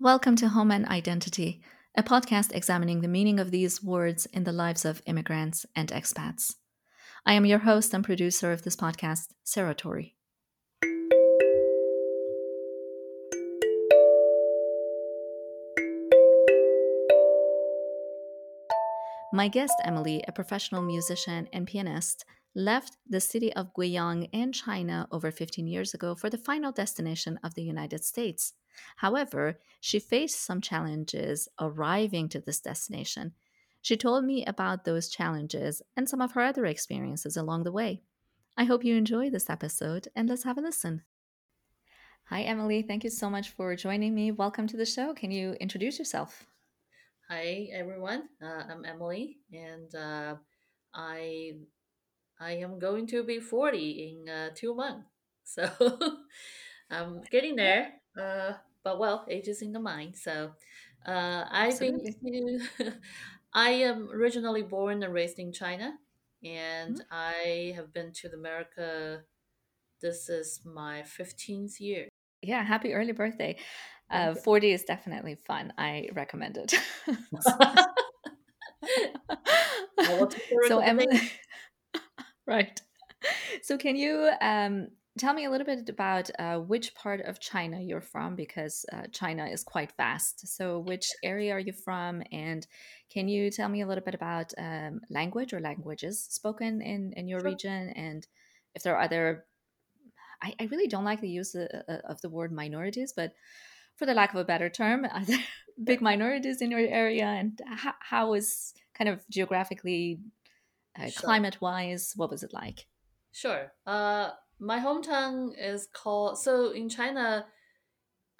Welcome to Home and Identity, a podcast examining the meaning of these words in the lives of immigrants and expats. I am your host and producer of this podcast, Sarah Torrey. My guest, Emily, a professional musician and pianist, left the city of Guiyang in China over 15 years ago for the final destination of the United States. However, she faced some challenges arriving to this destination. She told me about those challenges and some of her other experiences along the way. I hope you enjoy this episode, and let's have a listen. Hi, Emily. Thank you so much for joining me. Welcome to the show. Can you introduce yourself? Hi, everyone. I'm Emily, and I am going to be 40 in 2 months. So I'm getting there. But well, age is in the mind. So I am originally born and raised in China, and I have been to America. This is my 15th year. Yeah, happy early birthday. 40 is definitely fun. I recommend it. So Emily, right. So can you tell me a little bit about which part of China you're from, because China is quite vast. So which area are you from? And can you tell me a little bit about language or languages spoken in your region? And if there are other, I really don't like the use of the word minorities, but for the lack of a better term, are there big minorities in your area? And how is kind of geographically, climate-wise, what was it like? Sure. My hometown is called, so in China,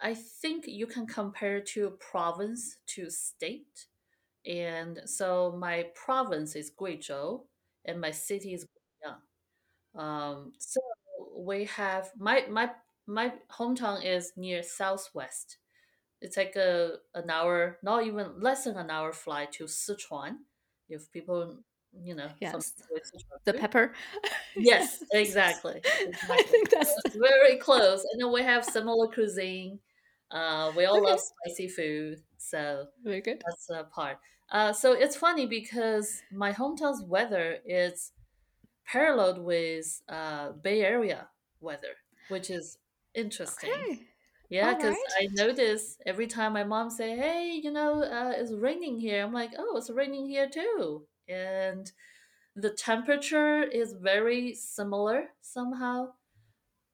I think you can compare to province to state. And so my province is Guizhou and my city is Guiyang. So we have, my hometown is near southwest. It's like an hour, not even less than an hour flight to Sichuan. If people yes, the pepper. Yes, exactly. I think that's very close. And then we have similar cuisine. We all love spicy food, so very good. That's the part. So it's funny because my hometown's weather is paralleled with Bay Area weather, which is interesting. Okay. Yeah, because I notice every time my mom say, "Hey, it's raining here," I'm like, "Oh, it's raining here too." And the temperature is very similar somehow,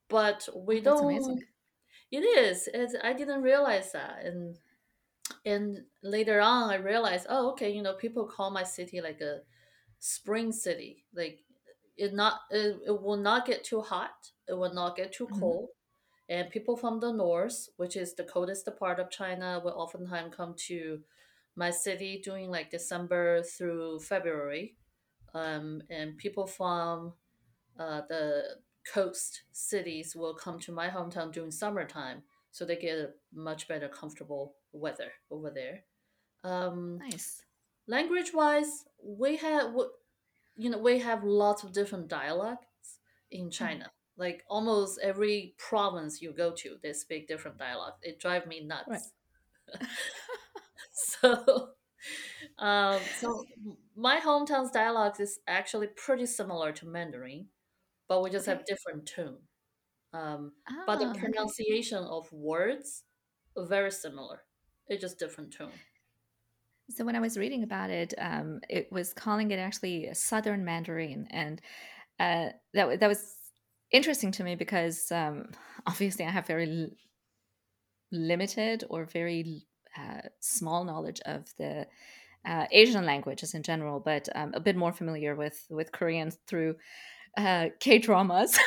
but that's amazing. It is. I didn't realize that, and later on I realized, oh, okay, people call my city like a spring city. Like it will not get too hot, it will not get too cold, and people from the north, which is the coldest part of China, will oftentimes come to my city during like December through February, and people from the coast cities will come to my hometown during summertime, so they get a much better comfortable weather over there. Nice. Language wise, we have lots of different dialects in China. Like almost every province you go to, they speak different dialects. It drives me nuts. Right. So, so my hometown's dialect is actually pretty similar to Mandarin, but we just have different tone. But the pronunciation of words are very similar. It's just different tone. So when I was reading about it, it was calling it actually Southern Mandarin, and that was interesting to me because obviously I have very limited or very small knowledge of the Asian languages in general, but a bit more familiar with Korean through K-dramas.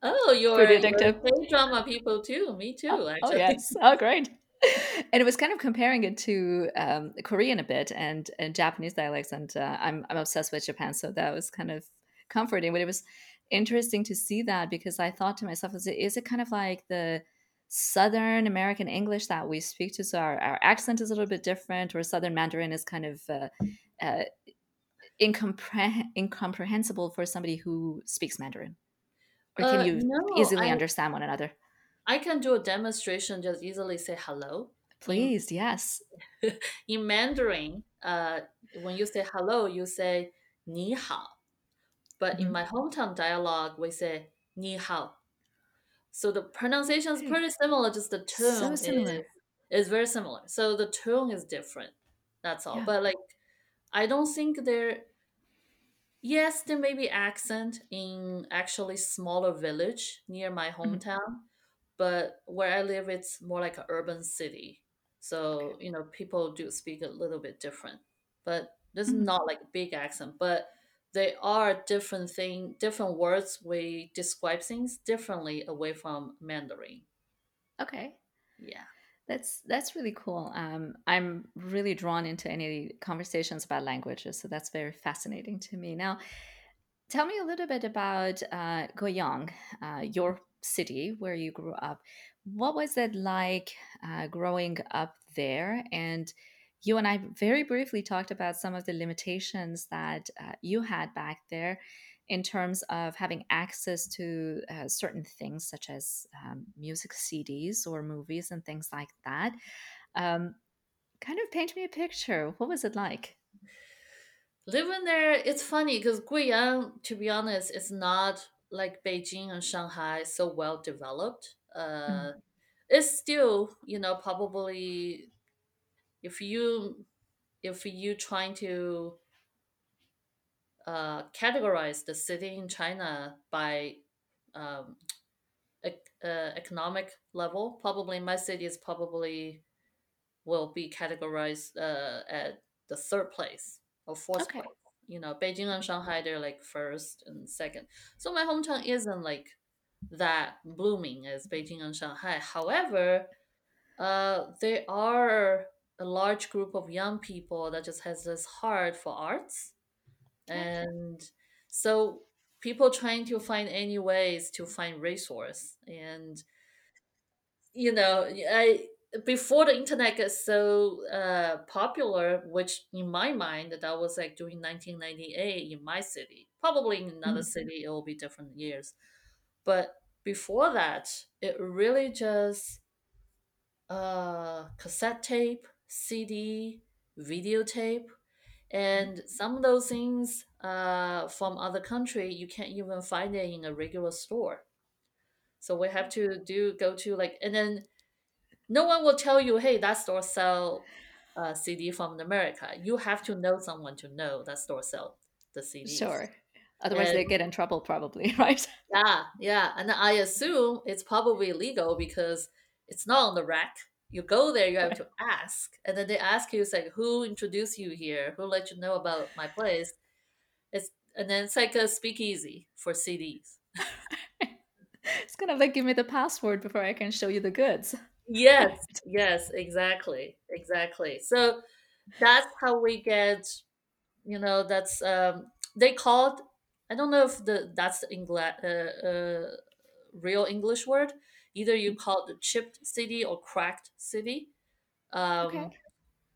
Oh, you're K-drama people too. Me too, actually. Oh, yes. Oh, great. And it was kind of comparing it to Korean a bit and Japanese dialects, and I'm obsessed with Japan, so that was kind of comforting. But it was interesting to see that because I thought to myself, is it kind of like the Southern American English that we speak to, so our accent is a little bit different, or Southern Mandarin is kind of incomprehensible for somebody who speaks Mandarin, or can you easily understand one another? I can do a demonstration, just easily say hello. Please, yes. In Mandarin, when you say hello, you say 你好. But in my hometown dialogue, we say 你好. So the pronunciation is pretty similar, just the tone is very similar. So the tone is different. That's all. Yeah. But like, I don't think yes, there may be accent in actually smaller village near my hometown. Mm-hmm. But where I live, it's more like an urban city. So, okay. People do speak a little bit different. But this is not like a big accent. But they are different words. We describe things differently away from Mandarin. Okay. Yeah. That's really cool. I'm really drawn into any conversations about languages. So that's very fascinating to me. Now, tell me a little bit about Guiyang, your city where you grew up. What was it like growing up there? And you and I very briefly talked about some of the limitations that you had back there in terms of having access to certain things such as music CDs or movies and things like that. Kind of paint me a picture. What was it like? Living there, it's funny because Guiyang, to be honest, is not like Beijing and Shanghai so well developed. It's still, probably if you trying to categorize the city in China by economic level, probably my city is will be categorized at the third place or fourth place. Beijing and Shanghai, they're like first and second. So my hometown isn't like that blooming as Beijing and Shanghai. However, there are a large group of young people that just has this heart for arts. And so people trying to find any ways to find resource. And, before the internet gets so popular, which in my mind, that was like during 1998 in my city. Probably in another city, it will be different years. But before that, it really just cassette tape, CD, videotape, and some of those things from other country, you can't even find it in a regular store. So we have to go to like, and then no one will tell you, hey, that store sell CD from America. You have to know someone to know that store sell the CDs. Sure. Otherwise, they get in trouble probably, right? Yeah. And I assume it's probably illegal because it's not on the rack. You go there, you have to ask. And then they ask you, it's like, who introduced you here? Who let you know about my place? It's like a speakeasy for CDs. It's kind of like, give me the password before I can show you the goods. Yes, exactly. So that's how we get, that's they called, I don't know if that's the real English word. Either you call it the chipped CD or cracked CD. Okay.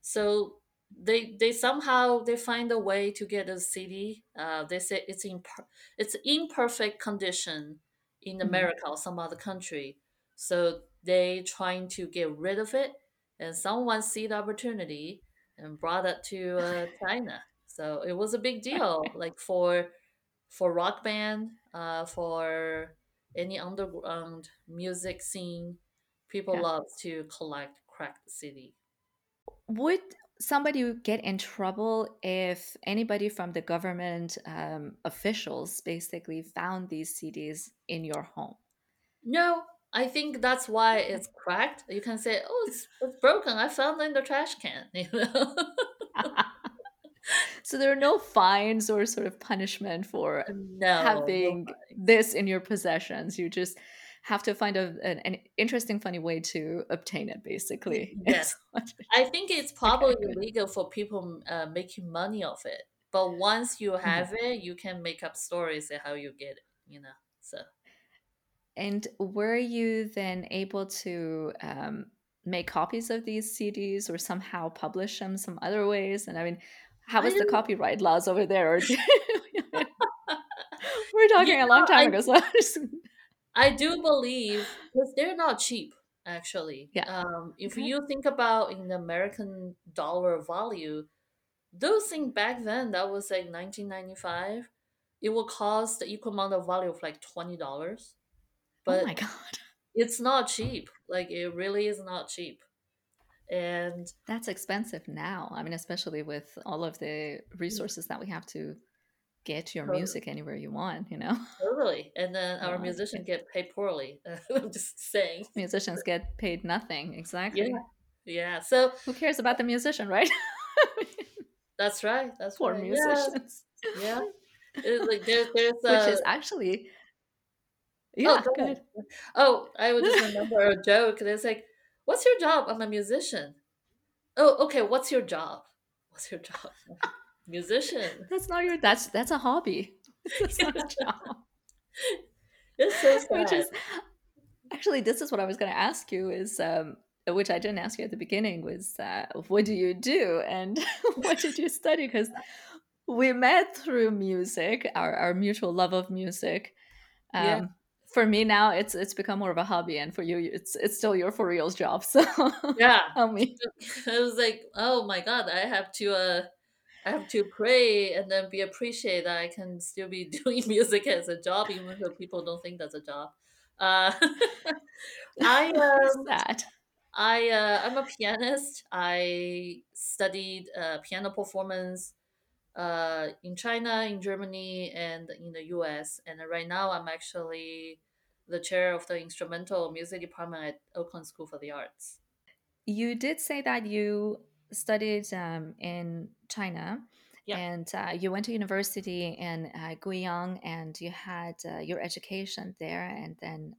So they somehow find a way to get a CD. They say it's imperfect condition in America or some other country. So they trying to get rid of it, and someone see the opportunity and brought it to China. So it was a big deal, like for rock band, for any underground music scene, people love to collect cracked CD. Would somebody get in trouble if anybody from the government officials basically found these CDs in your home? No. I think that's why it's cracked. You can say, "Oh, it's broken. I found it in the trash can." So there are no fines or sort of punishment for having this in your possessions. You just have to find an interesting, funny way to obtain it, basically. Yes, I think it's probably illegal for people making money off it. But once you have it, you can make up stories of how you get it. So. And were you then able to make copies of these CDs or somehow publish them some other ways? And I mean, how was the copyright laws over there? We're talking a long time ago. So I do believe because they're not cheap, actually. Yeah. If Okay. you think about in American dollar value, those things back then, that was like 1995, it will cost the equal amount of value of like $20. Oh my But God. it's not cheap. Like, it really is not cheap. And That's expensive now. I mean, especially with all of the resources that we have to get your totally. music anywhere you want, you know? Totally. And then our So musicians get paid poorly. I'm just saying. musicians get paid nothing. Yeah. Exactly. Yeah. So Who cares about the musician, right? that's right. That's Poor right. musicians. Yeah. It's like there's Which a is actually, oh, go go ahead. ahead. Oh, I would just remember a joke. It's like, what's your job? I'm a musician. Oh, okay. What's your job? What's your job? Musician. That's a hobby. That's not a job. It's so Which sad. is actually, this is what I was going to ask you is, which I didn't ask you at the beginning, was what do you do and what did you study? Because we met through music, our mutual love of music. Yeah. Um, For me now, it's become more of a hobby, and for you, it's still your for reals job. So Yeah. tell me. I was like, oh my God, I have to pray and then be appreciated that I can still be doing music as a job, even though people don't think that's a job. Uh, I What's um that? I'm a pianist. I studied piano performance in China, in Germany, and in the U.S. And right now, I'm actually the chair of the instrumental music department at Oakland School for the Arts. You did say that you studied in China, Yeah, and you went to university in Guiyang, and you had your education there, and then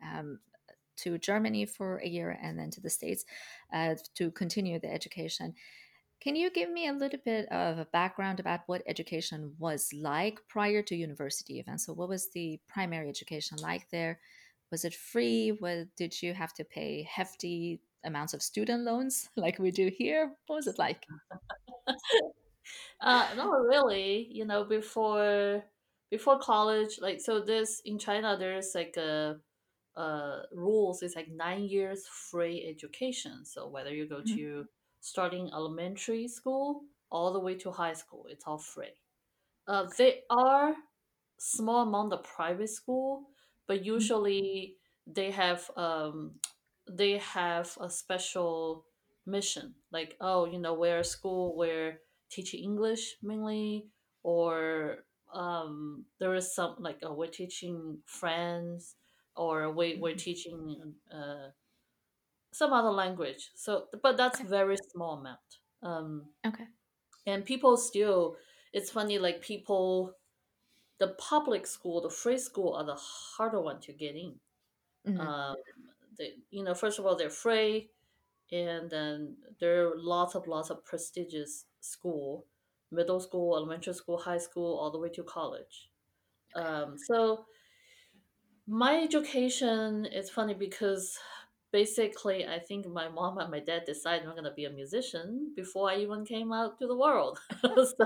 to Germany for a year, and then to the States to continue the education. Can you give me a little bit of a background about what education was like prior to university events? So, what was the primary education like there? Was it free? Did you have to pay hefty amounts of student loans like we do here? What was it like? Not really. Before college, like so, this in China, there's like a rules. It's like 9 years free education. So whether you go Mhm. to starting elementary school all the way to high school, it's all free. Okay. They are small amount of private school, but Mhm. usually they have a special mission, like we're a school where teaching English mainly, or there is some like we're teaching friends, or we're Mhm. teaching some other language. So, but that's Okay. very small amount. Okay. And people still, it's funny, like the public school, the free school are the harder one to get in. Mhm. Um, First of all, they're free, and then there are lots of prestigious school, middle school, elementary school, high school, all the way to college. So my education, it's funny because basically I think my mom and my dad decided I'm gonna be a musician before I even came out to the world. So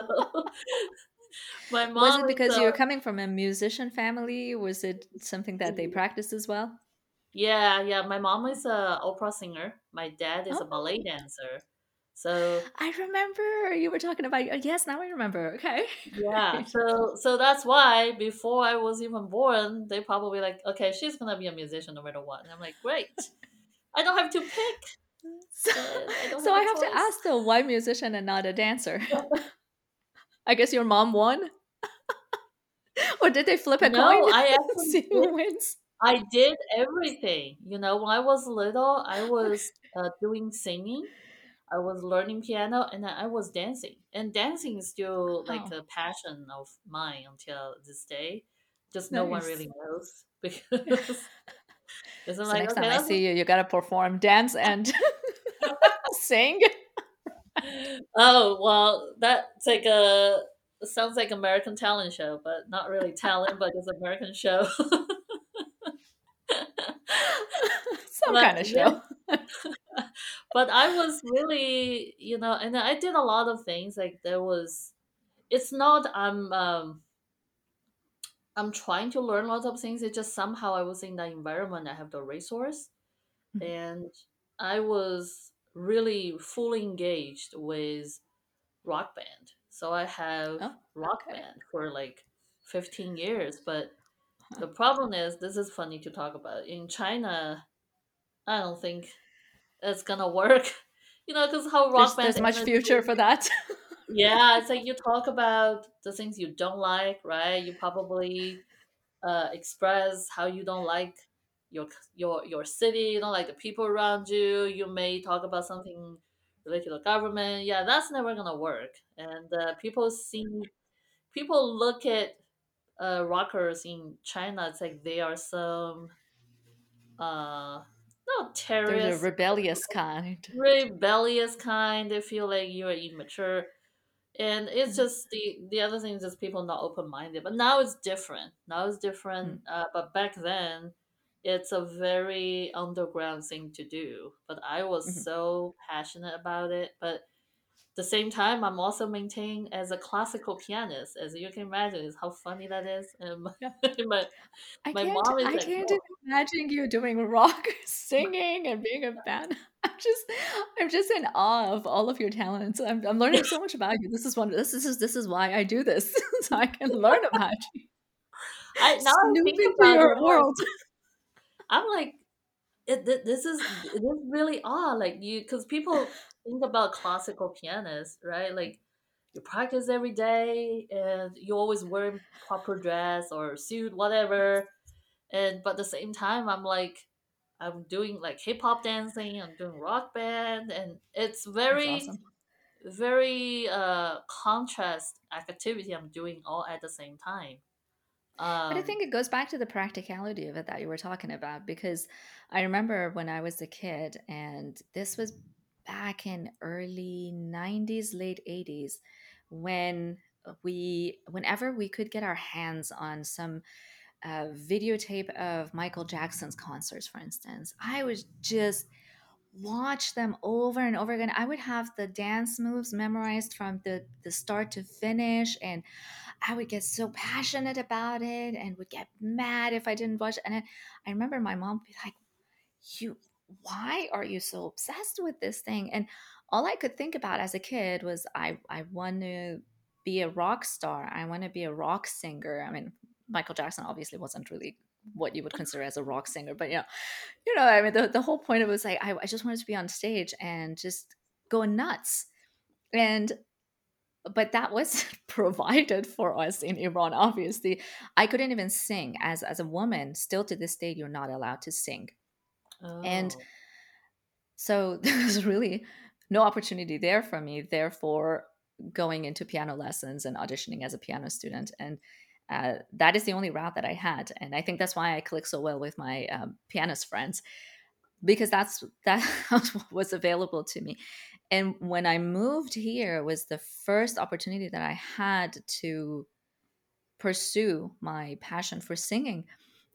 my Was mom it is because you're coming from a musician family? Was it something that they practiced as well? My mom is a opera singer. My dad is a ballet Oh, dancer. So I remember you were talking about. Yes, now I remember. Okay. yeah, so that's why before I was even born, they probably like, okay, she's gonna be a musician no matter what. And I'm like, great. I don't have to pick. So, I don't so have I a have to choice. ask though, why musician and not a dancer? I guess your mom won, or did they flip a coin No, I and actually see did. who wins? I did everything. When I was little, I Okay. was doing singing, I was learning piano, and I was dancing. And dancing is still like Oh, a passion of mine until this day. Just no one nice. really knows because it's So like, next okay, time I that's see you, you gotta perform, dance, and sing. oh well, that's like a sounds like American talent show, but not really talent, but it's American show. Some but kind of yeah, show. but I was really, and I did a lot of things. Like it's not I'm trying to learn a lot of things. It just somehow I was in the environment. I have the resource, and I was really fully engaged with rock band. So I have rock band for like 15 years. But the problem is, this is funny to talk about. In China, I don't think it's gonna work. Because how rock band there's much future for that. Yeah, it's like you talk about the things you don't like, right? You probably express how you don't like your city, you don't like the people around you. You may talk about something related to the government. Yeah, that's never gonna work. And people look at rockers in China. It's like they are some not terrorists. They're the rebellious kind. Rebellious kind. They feel like you are immature. And it's just the other thing is just people not open-minded. But now it's different. But back then, it's a very underground thing to do. But I was so passionate about it. But at the same time, I'm also maintained as a classical pianist. As you can imagine, is how funny that is. And I can't imagine you doing rock, singing, and being a band. I'm just in awe of all of your talents. I'm learning so much about you. This is wonderful. This is why I do this, so I can learn about you. Now I think about your world. I'm like, this is really odd. Like you, because people think about classical pianists, right? Like you practice every day, and you always wear proper dress or suit, whatever. But at the same time, I'm like, I'm doing like hip hop dancing, I'm doing rock band, and it's very, awesome. Very contrast activity I'm doing all at the same time. But I think it goes back to the practicality of it that you were talking about, because I remember when I was a kid, and this was back in early 90s, late 80s, when whenever we could get our hands on some videotape of Michael Jackson's concerts, for instance, I would just watch them over and over again. I would have the dance moves memorized from the start to finish, and I would get so passionate about it and would get mad if I didn't watch it. And I remember my mom be like, why are you so obsessed with this thing? And all I could think about as a kid was I want to be a rock star. I want to be a rock singer. I mean, Michael Jackson obviously wasn't really what you would consider as a rock singer, but you know, I mean, the whole point of it was like, I just wanted to be on stage and just go nuts. But that was provided for us in Iran, obviously. I couldn't even sing. As a woman, still to this day, you're not allowed to sing. Oh. And so there's really no opportunity there for me, therefore going into piano lessons and auditioning as a piano student. And that is the only route that I had. And I think that's why I click so well with my pianist friends, because that what was available to me. And when I moved here was the first opportunity that I had to pursue my passion for singing.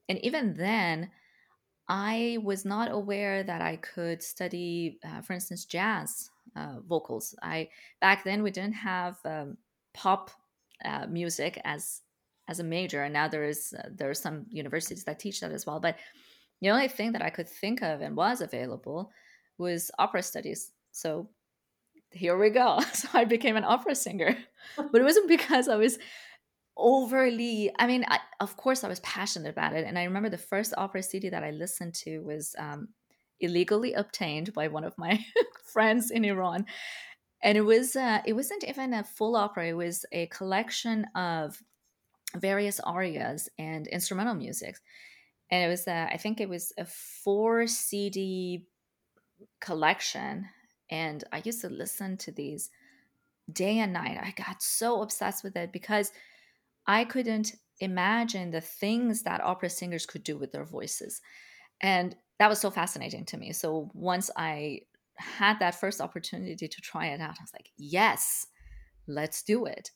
And even then, I was not aware that I could study, for instance, jazz vocals. Back then, we didn't have pop music as a major, and now there are some universities that teach that as well. But the only thing that I could think of and was available was opera studies. So here we go. So I became an opera singer, but it wasn't because I was overly. I mean, of course I was passionate about it, and I remember the first opera CD that I listened to was illegally obtained by one of my friends in Iran, and it was it wasn't even a full opera. It was a collection of various arias and instrumental music, and it was I think it was a 4 CD collection, and I used to listen to these day and night. I got so obsessed with it because I couldn't imagine the things that opera singers could do with their voices, and that was so fascinating to me. So once I had that first opportunity to try it out, I was like, yes, let's do it.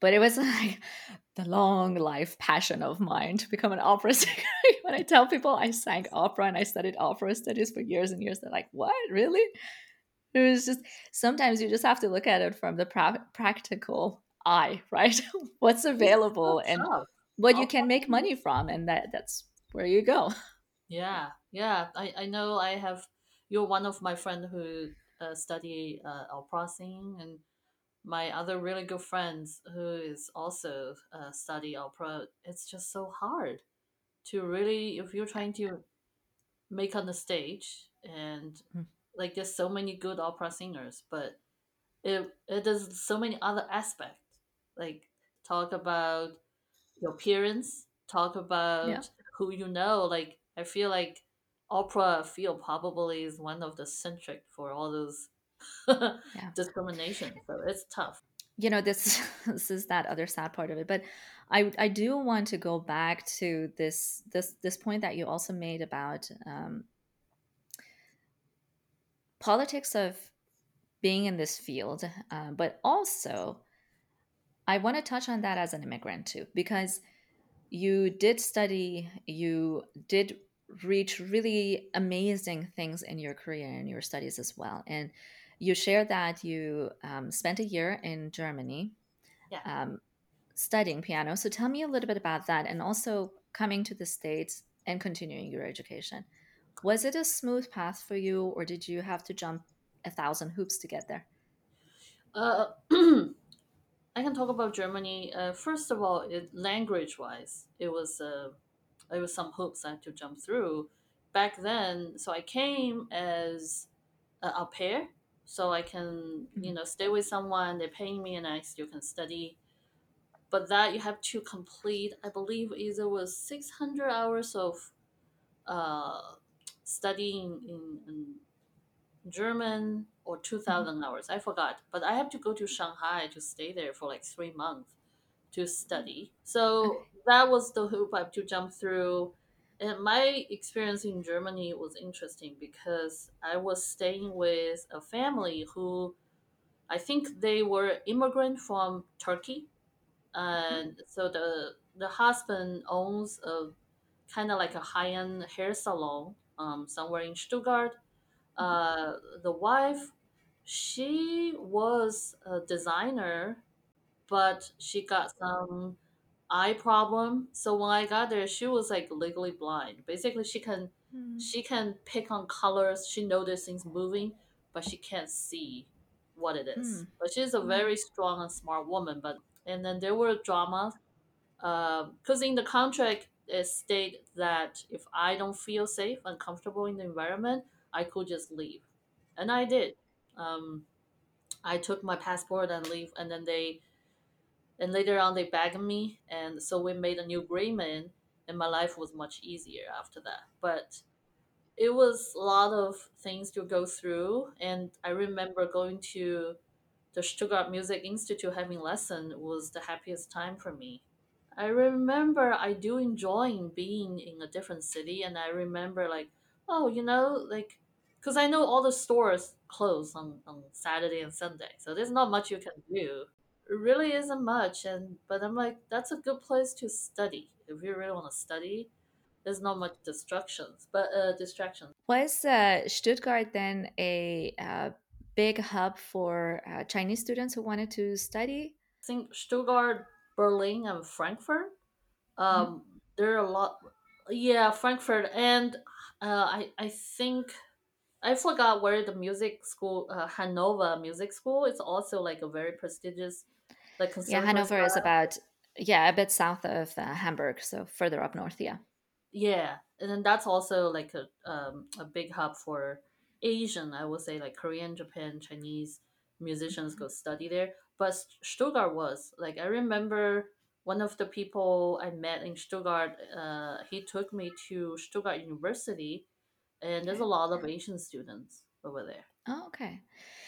But it was like the long life passion of mine to become an opera singer. When I tell people I sang opera and I studied opera studies for years and years, they're like, what? Really? It was just, sometimes you just have to look at it from the practical eye, right? What's available. And what you can make money from, and that's where you go. Yeah, yeah. I know I have. You're one of my friend who study opera singing, and my other really good friends who is also study opera. It's just so hard to really, if you're trying to make on the stage, and like there's so many good opera singers, but it does so many other aspects, like talk about your appearance, talk about who you know. Like I feel like opera field probably is one of the centric for all those discrimination. So it's tough. You know, this is that other sad part of it. But I do want to go back to this point that you also made about politics of being in this field, but also I want to touch on that as an immigrant too, because you did study, you did reach really amazing things in your career and your studies as well. And you shared that you spent a year in Germany studying piano. So tell me a little bit about that, and also coming to the States and continuing your education. Was it a smooth path for you, or did you have to jump 1,000 hoops to get there? I can talk about Germany. First of all, language-wise, it was some hoops I had to jump through back then. So I came as an au pair, so I can stay with someone. They're paying me, and I still can study. But that you have to complete, I believe, either was 600 hours of studying in German, or 2,000 hours. I forgot. But I have to go to Shanghai to stay there for like 3 months to study. So that was the hoop I have to jump through. And my experience in Germany was interesting because I was staying with a family who, I think they were immigrant from Turkey. And so the husband owns a kind of like a high-end hair salon somewhere in Stuttgart. The wife, she was a designer, but she got some eye problem. So when I got there, she was like legally blind. Basically, she can pick on colors. She notices things moving, but she can't see what it is. But she's a very strong and smart woman. But and then there were dramas, because in the contract it stated that if I don't feel safe and comfortable in the environment, I could just leave. And I did. I took my passport and leave. And then later on they bagged me. And so we made a new agreement, and my life was much easier after that. But it was a lot of things to go through. And I remember going to the Stuttgart Music Institute having lesson was the happiest time for me. I remember I do enjoying being in a different city. And I remember because I know all the stores close on Saturday and Sunday, so there's not much you can do. It really isn't much, but I'm like, that's a good place to study. If you really want to study, there's not much distractions. But was Stuttgart then a big hub for Chinese students who wanted to study? I think Stuttgart, Berlin, and Frankfurt. There are a lot. Yeah, Frankfurt and. I think I forgot where the music school, Hanover Music School. It's also like a very prestigious, like Hanover is about a bit south of Hamburg, so further up north. Yeah, and then that's also like a big hub for Asian. I would say like Korean, Japan, Chinese musicians go study there. But Stuttgart was like, I remember. One of the people I met in Stuttgart, he took me to Stuttgart University, and there's a lot of Asian students over there. Oh, okay.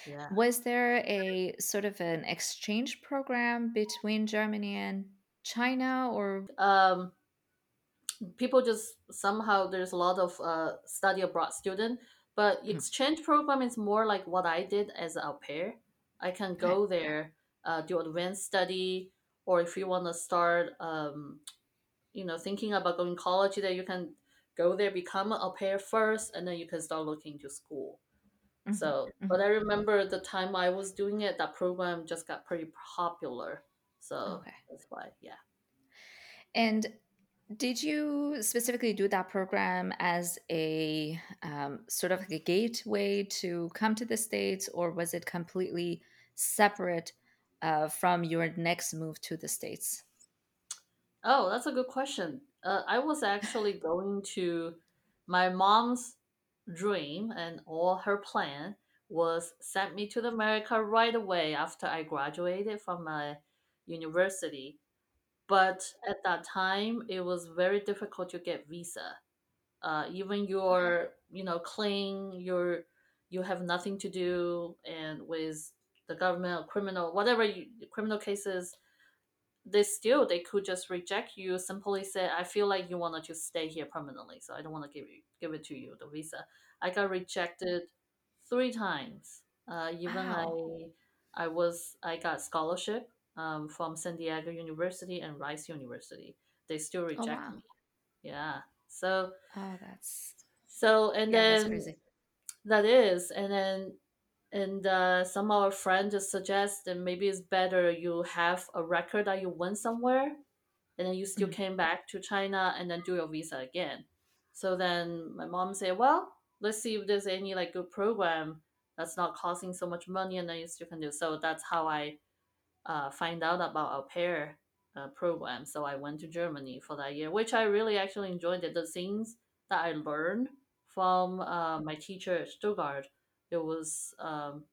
Yeah. Was there a sort of an exchange program between Germany and China, or? People just somehow, there's a lot of study abroad students, but exchange program is more like what I did as an au pair. I can go there, do advanced study, or if you want to start, thinking about going to college, there you can go there, become an au pair first, and then you can start looking to school. But I remember the time I was doing it, that program just got pretty popular. So that's why, And did you specifically do that program as a sort of like a gateway to come to the States, or was it completely separate from your next move to the States? Oh, that's a good question. I was actually going to my mom's dream, and all her plan was send me to America right away after I graduated from my university. But at that time, it was very difficult to get visa. Even your, claim you have nothing to do, and with the government, criminal, whatever criminal cases, they could just reject you, simply say, I feel like you wanted to stay here permanently, so I don't want to give it to you, the visa. I got rejected 3 times. Even Wow. I got scholarship from San Diego University and Rice University. They still Oh, reject wow. me. Yeah. So Oh, that's, so and yeah, that's then crazy. that is and then and some of our friends just suggest that maybe it's better you have a record that you went somewhere, and then you still Mhm. came back to China and then do your visa again. So then my mom said, well, let's see if there's any like good program that's not costing so much money, and then you still can do. So that's how I find out about our pair program. So I went to Germany for that year, which I really actually enjoyed it. The things that I learned from my teacher at Stuttgart, it was um,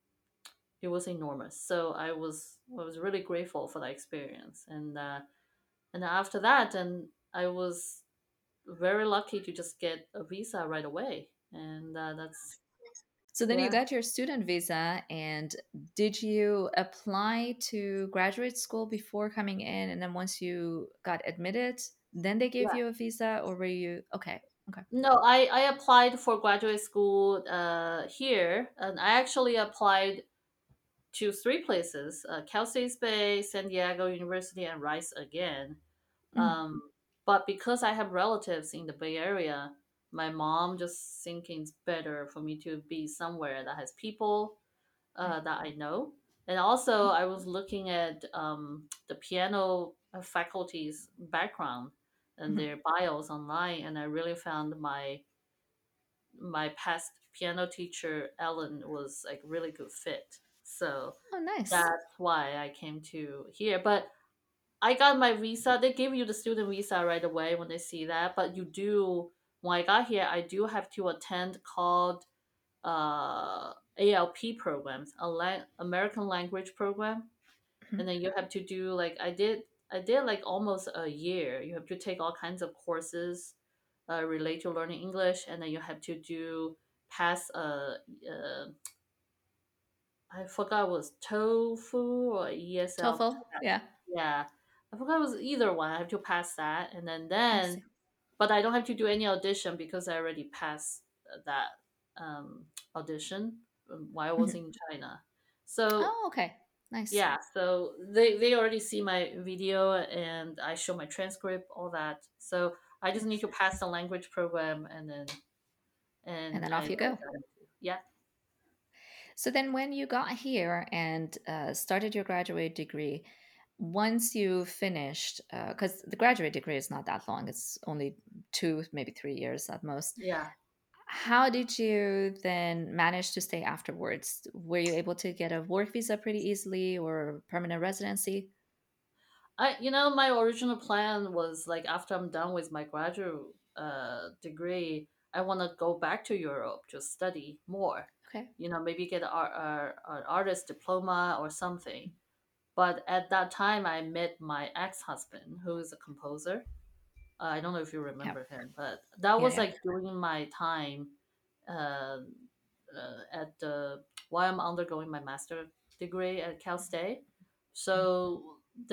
it was enormous. So I was really grateful for that experience. And after that, and I was very lucky to just get a visa right away. And that's So then you yeah. got your student visa, and did you apply to graduate school before coming in? And then once you got admitted, then they gave Yeah. you a visa, or were you okay? No, I applied for graduate school here, and I actually applied to 3 places: Cal State, San Diego University, and Rice again. Mm. But because I have relatives in the Bay Area, my mom just thinking it's better for me to be somewhere that has people that I know. And also, I was looking at the piano faculty's background and Mhm. their bios online, and I really found my past piano teacher Ellen was like really good fit. So Oh, nice. that's why I came to here. But I got my visa. They give you the student visa right away when they see that. But you do when I got here, I do have to attend called ALP programs, American Language Program, and Mhm. then you have to do like I did like almost a year. You have to take all kinds of courses related to learning English, and then you have to do pass uh, I forgot it was TOEFL or ESL. TOEFL? Yeah. Yeah, I forgot it was either one. I have to pass that, and then I see. but I don't have to do any audition because I already passed that audition while I was Mhm. in China. So Oh, okay. Nice. yeah, so they already see my video, and I show my transcript, all that. So I just need to pass the language program, and then And and then I off you go. yeah. So then when you got here and started your graduate degree, once you finished, because the graduate degree is not that long, it's only 2, maybe 3 years at most. Yeah. How did you then manage to stay afterwards? Were you able to get a work visa pretty easily or permanent residency? My original plan was like after I'm done with my graduate degree, I want to go back to Europe to study more. Okay. Maybe get an artist diploma or something. But at that time, I met my ex-husband, who is a composer. I don't know if you Yeah. remember him, but that Yeah. was Yeah. like during my time uh, at the while I'm undergoing my master degree at Cal State. So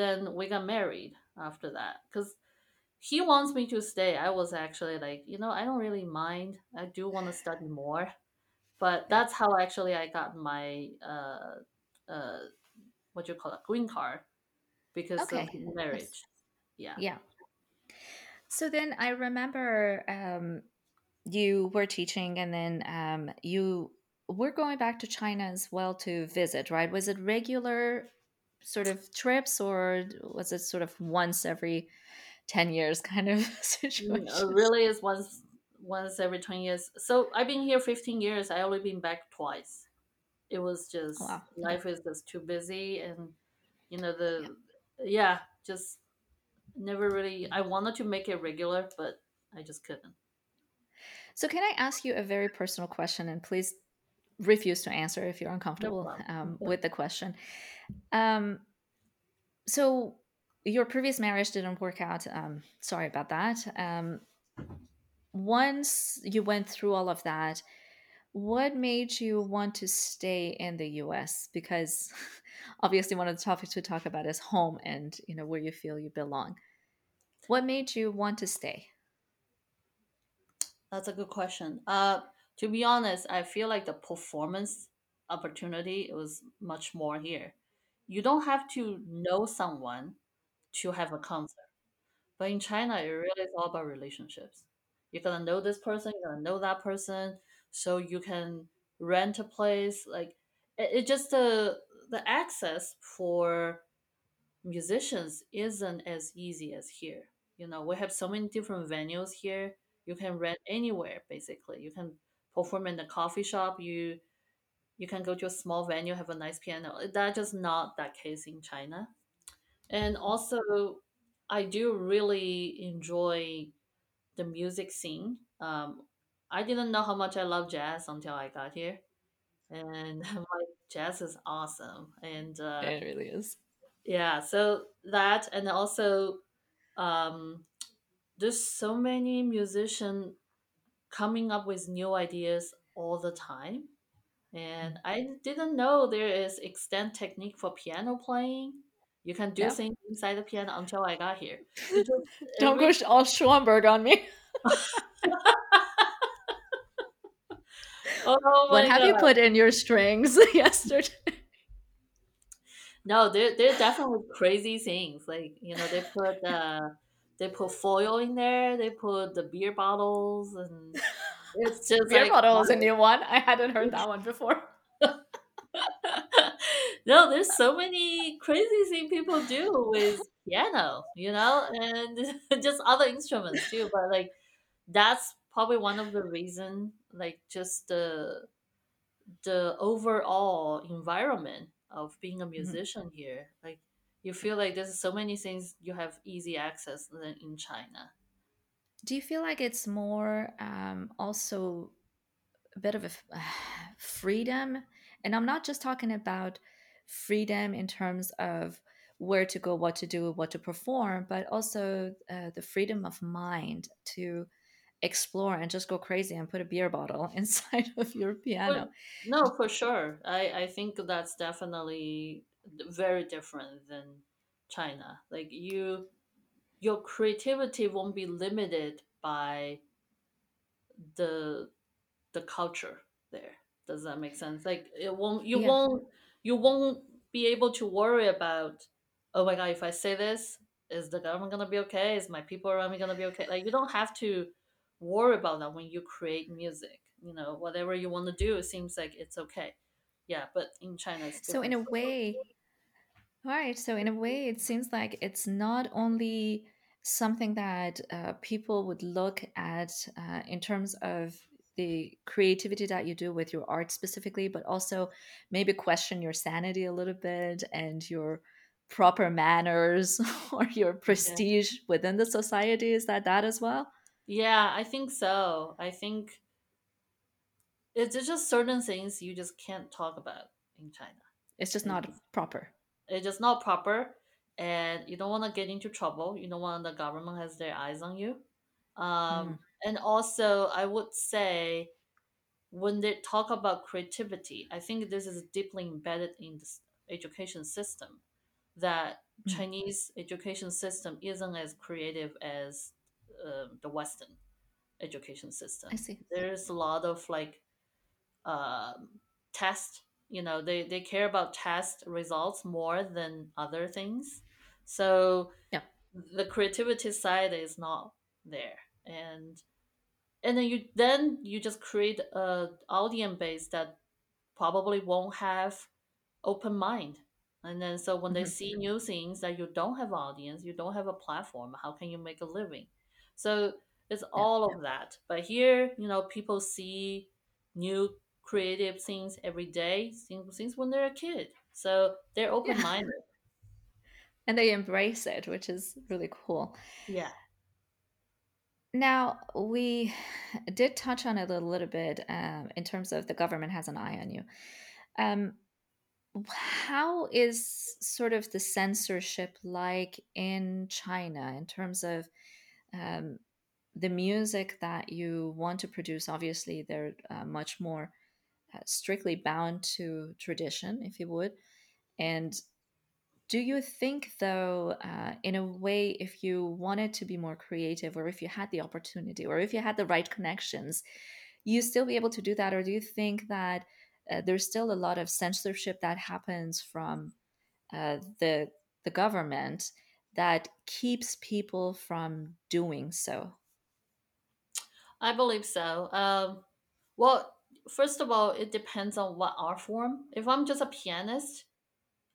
then we got married after that because he wants me to stay. I was actually like, I don't really mind. I do want to study more, but Yeah. that's how actually I got my uh, what you call it, green card because of Okay. Nice. marriage. Yeah. Yeah. So then I remember you were teaching, and then you were going back to China as well to visit, right? Was it regular sort of trips, or was it sort of once every 10 years kind of situation. It really is once every 20 years. So I've been here 15 years. I only been back twice. It was just, wow. Life is just too busy. And, you know, just never really, I wanted to make it regular, but I just couldn't. So can I ask you a very personal question? And please refuse to answer if you're uncomfortable with the question. So your previous marriage didn't work out. Sorry about that. Once you went through all of that, what made you want to stay in the U.S.? Because obviously one of the topics we talk about is home and, you know, where you feel you belong. What made you want to stay? That's a good question. To be honest, I feel like the performance opportunity was much more here. You don't have to know someone to have a concert. But in China, it really is all about relationships. You're going to know this person, you're going to know that person. So you can rent a place, like it just the access for musicians isn't as easy as here. You know, we have so many different venues here. You can rent anywhere basically. You can perform in a coffee shop. You can go to a small venue, have a nice piano. That's just not that case in China. And also, I do really enjoy the music scene. I didn't know how much I love jazz until I got here, and my jazz is awesome. And it really is. Yeah. So that, and also, there's so many musicians coming up with new ideas all the time, and I didn't know there is extant technique for piano playing. You can do things inside the piano until I got here. Don't go all Schoenberg on me. Oh, what have you put in your strings yesterday? No, they're definitely crazy things. Like, you know, they put foil in there. They put the beer bottles, and it's just beer bottle is a new one. I hadn't heard that one before. No, there's so many crazy things people do with piano, you know, and just other instruments too. But like, that's probably one of the reasons, like just the overall environment of being a musician here. Like, you feel like there's so many things you have easy access than in China. Do you feel like it's more also a bit of a freedom? And I'm not just talking about freedom in terms of where to go, what to do, what to perform, but also the freedom of mind to explore and just go crazy and put a beer bottle inside of your piano. No, for sure. I think that's definitely very different than China. Like, your creativity won't be limited by the culture there. Does that make sense? Like, it won't, you won't be able to worry about, oh my God, if I say this, is the government going to be okay? Is my people around me going to be okay? Like, you don't have to worry about that when you create music. You know, whatever you want to do, it seems like it's okay. Yeah, but in China it's different. So in a way it seems like it's not only something that people would look at in terms of the creativity that you do with your art specifically, but also maybe question your sanity a little bit and your proper manners or your prestige within the society. Is that as well? Yeah, I think so. I think it's just certain things you just can't talk about in China. It's just not proper. It's just not proper. And you don't want to get into trouble. You don't want the government has their eyes on you. And also, I would say when they talk about creativity, I think this is deeply embedded in the education system, that Chinese education system isn't as creative as the Western education system. I see. There's a lot of like test, you know, they care about test results more than other things. So the creativity side is not there. And then you just create an audience base that probably won't have open mind And then so when they see new things that you don't have audience, you don't have a platform, how can you make a living? So it's all of that. But here, people see new creative things every day, things when they're a kid. So they're open-minded. And they embrace it, which is really cool. Yeah. Now, we did touch on it a little bit in terms of the government has an eye on you. How is sort of the censorship like in China in terms of the music that you want to produce? Obviously, they're much more strictly bound to tradition, if you would. And do you think, though, in a way, if you wanted to be more creative, or if you had the opportunity, or if you had the right connections, you still be able to do that? Or do you think that there's still a lot of censorship that happens from the government that keeps people from doing so? I believe so. Well, first of all, it depends on what art form. If I'm just a pianist,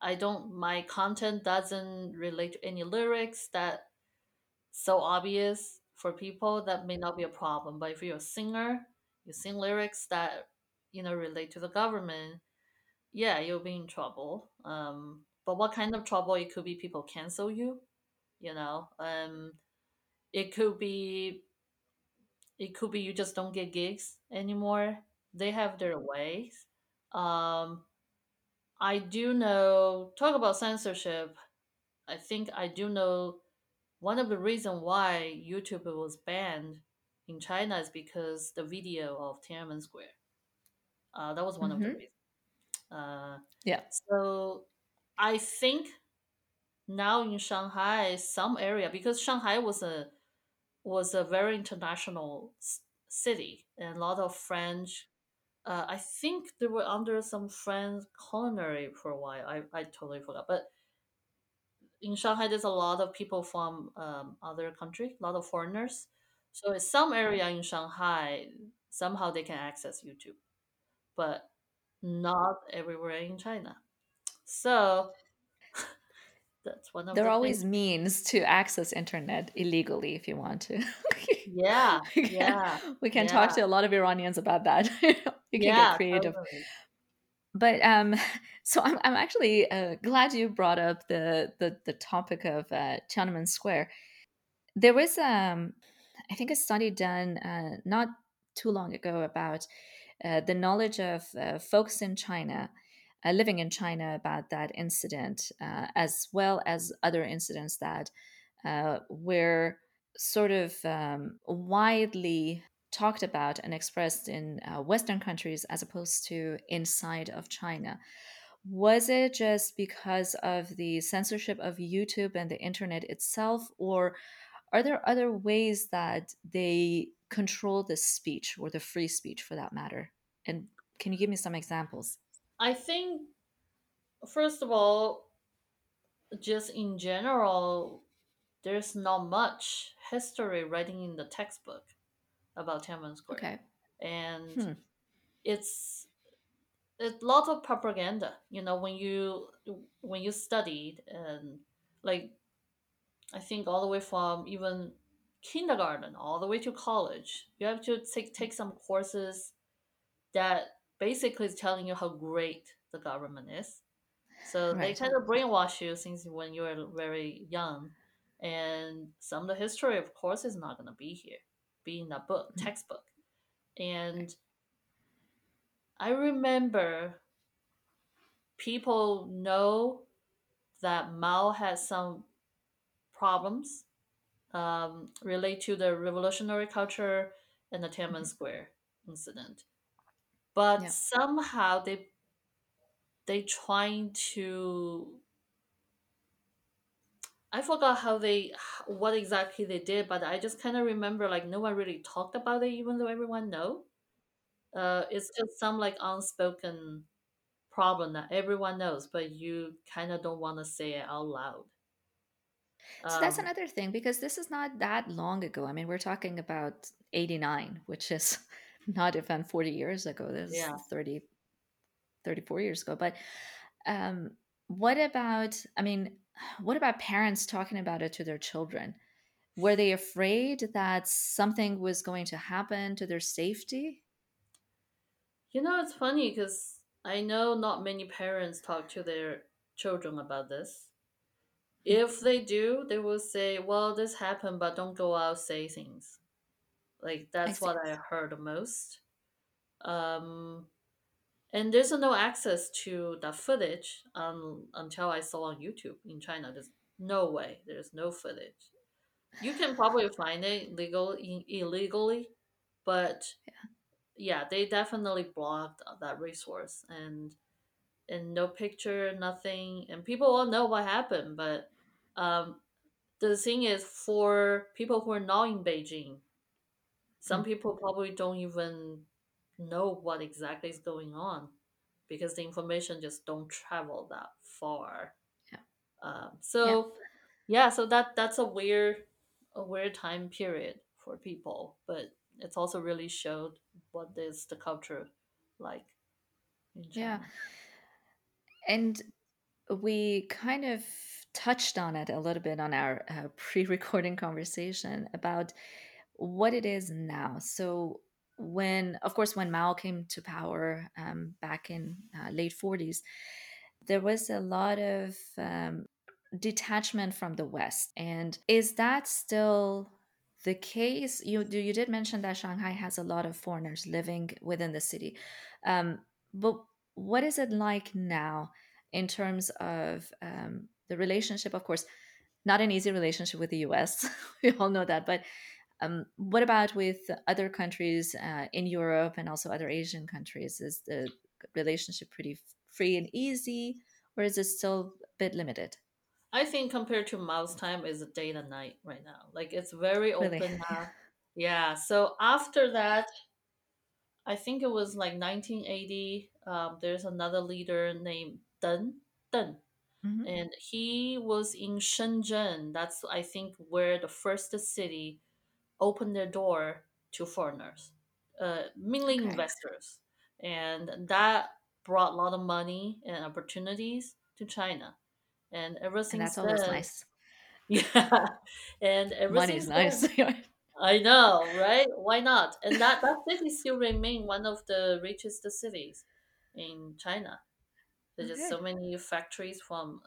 my content doesn't relate to any lyrics that so obvious for people, that may not be a problem. But if you're a singer, you sing lyrics that, relate to the government, yeah, you'll be in trouble. But what kind of trouble? It could be people cancel you, it could be you just don't get gigs anymore. They have their ways. I do know, talk about censorship, I think I do know one of the reasons why YouTube was banned in China is because the video of Tiananmen Square. That was one of the reasons. Yeah. So I think now in Shanghai, some area, because Shanghai was a very international city, and a lot of French. I think they were under some French culinary for a while. I totally forgot. But in Shanghai, there's a lot of people from other country, a lot of foreigners. So in some area in Shanghai, somehow they can access YouTube, but not everywhere in China. So that's one of the things. There are always means to access internet illegally if you want to. Yeah, we can talk to a lot of Iranians about that. You can get creative, totally. But so I'm actually glad you brought up the topic of Tiananmen Square. There was I think a study done not too long ago about the knowledge of folks in China living in China about that incident, as well as other incidents that were sort of widely talked about and expressed in Western countries as opposed to inside of China. Was it just because of the censorship of YouTube and the internet itself, or are there other ways that they control the speech, or the free speech for that matter? And can you give me some examples? I think, first of all, just in general, there's not much history writing in the textbook about Tiananmen Square. Okay. And it's a lot of propaganda. When you studied, and like I think all the way from even kindergarten all the way to college, you have to take some courses that basically is telling you how great the government is. So They kind of brainwash you since when you are very young. And some of the history, of course, is not going to be in that book, textbook. And I remember people know that Mao had some problems related to the revolutionary culture and the Tiananmen Square incident. But somehow they trying to, I forgot what exactly they did, but I just kind of remember like no one really talked about it, even though everyone know. It's just some like unspoken problem that everyone knows, but you kind of don't want to say it out loud. So that's another thing, because this is not that long ago. I mean, we're talking about 89, which is not even 40 years ago. This is 34 years ago, but What about parents talking about it to their children? Were they afraid that something was going to happen to their safety? You know, it's funny because I know not many parents talk to their children about this. If they do, they will say, well, this happened, but don't go out, say things. Like, that's what I heard the most. And there's no access to the footage until I saw on YouTube in China. There's no way. There's no footage. You can probably find it illegally, but yeah, they definitely blocked that resource and no picture, nothing. And people all know what happened, but the thing is, for people who are not in Beijing, some people probably don't even know what exactly is going on because the information just don't travel that far. Yeah. So that's a weird time period for people, but it's also really showed what is the culture like in China. Yeah, and we kind of touched on it a little bit on our pre-recording conversation about what it is now. So when Mao came to power back in late 40s, there was a lot of detachment from the West. And is that still the case? You did mention that Shanghai has a lot of foreigners living within the city. But what is it like now in terms of the relationship? Of course, not an easy relationship with the U.S. We all know that. But what about with other countries in Europe and also other Asian countries? Is the relationship pretty free and easy, or is it still a bit limited? I think compared to Mao's time is a day and night right now. Like, it's very open now. Yeah. So after that, I think it was like 1980. There's another leader named Deng. Mm-hmm. And he was in Shenzhen. That's, I think, where the first city opened their door to foreigners, mainly investors. And that brought a lot of money and opportunities to China. And everything. And that's always nice. Yeah. And everything. Money's nice. I know, right? Why not? And that city still remains one of the richest cities in China. There's just so many factories from,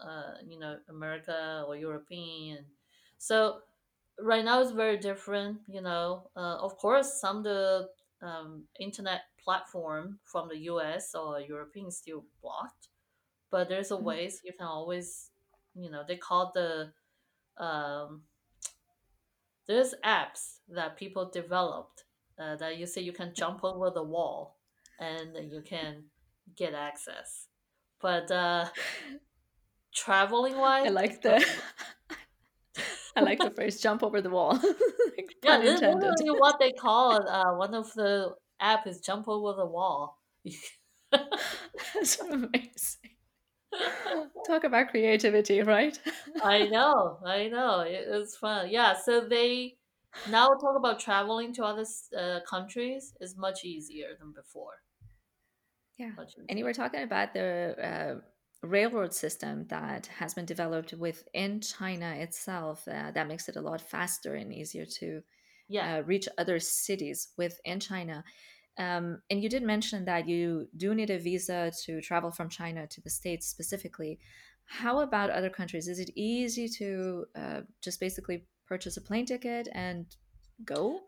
America or European. So right now it's very different, Of course, some of the internet platform from the U.S. or European still blocked. But there's a ways you can always, they call there's apps that people developed that you say you can jump over the wall and you can get access. But traveling wise, I like the phrase "jump over the wall." Yeah, this is literally what they call it. One of the app is "jump over the wall." That's amazing. Talk about creativity, right? I know. It's fun. Yeah, so they now talk about traveling to other countries is much easier than before. Yeah, and you were talking about the railroad system that has been developed within China itself. That makes it a lot faster and easier to reach other cities within China. And you did mention that you do need a visa to travel from China to the States specifically. How about other countries? Is it easy to just basically purchase a plane ticket and go?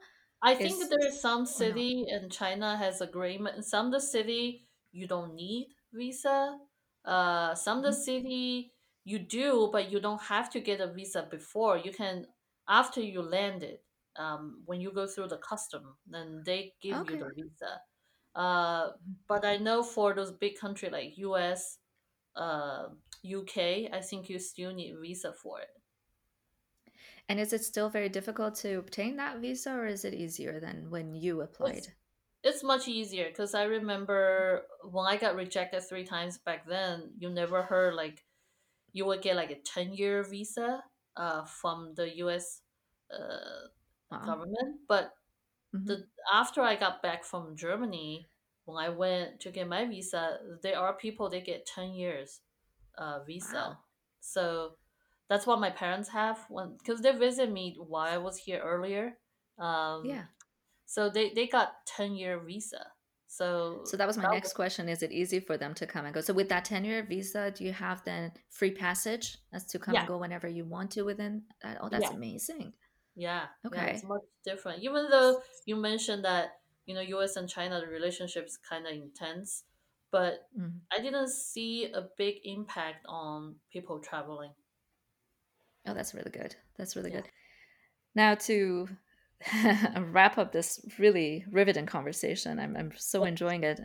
I think there is some city in China has agreement. Some of the city you don't need visa. Some of the city you do, but you don't have to get a visa before. You can, after you landed. When you go through the custom, then they give you the visa. But I know for those big countries like US, UK, I think you still need visa for it. And is it still very difficult to obtain that visa, or is it easier than when you applied? It's much easier because I remember when I got rejected 3 times back then, you never heard like you would get like a 10-year visa from the US government, but after I got back from Germany, when I went to get my visa, there are people they get 10 years visa. Wow. So that's what my parents have when, because they visited me while I was here earlier. Yeah. So they got 10-year visa. So that was my next question. Is it easy for them to come and go? So with that 10-year visa, do you have then free passage as to come and go whenever you want to within that? Oh, that's amazing. Yeah. Okay. Yeah, it's much different. Even though you mentioned that, you know, US and China, the relationship's kind of intense, but I didn't see a big impact on people traveling. Oh, that's really good. That's really good. Now to wrap up this really riveting conversation. I'm so enjoying it.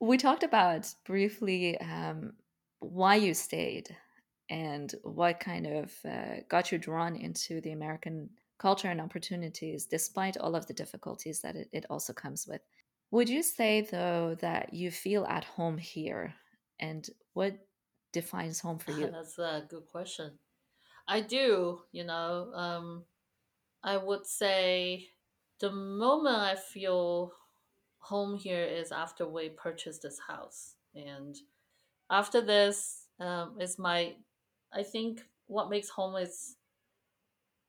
We talked about briefly why you stayed and what kind of got you drawn into the American culture and opportunities, despite all of the difficulties that it also comes with. Would you say, though, that you feel at home here? And what defines home for you? That's a good question. I do, you know, I would say the moment I feel home here is after we purchased this house. And after this, I think what makes home is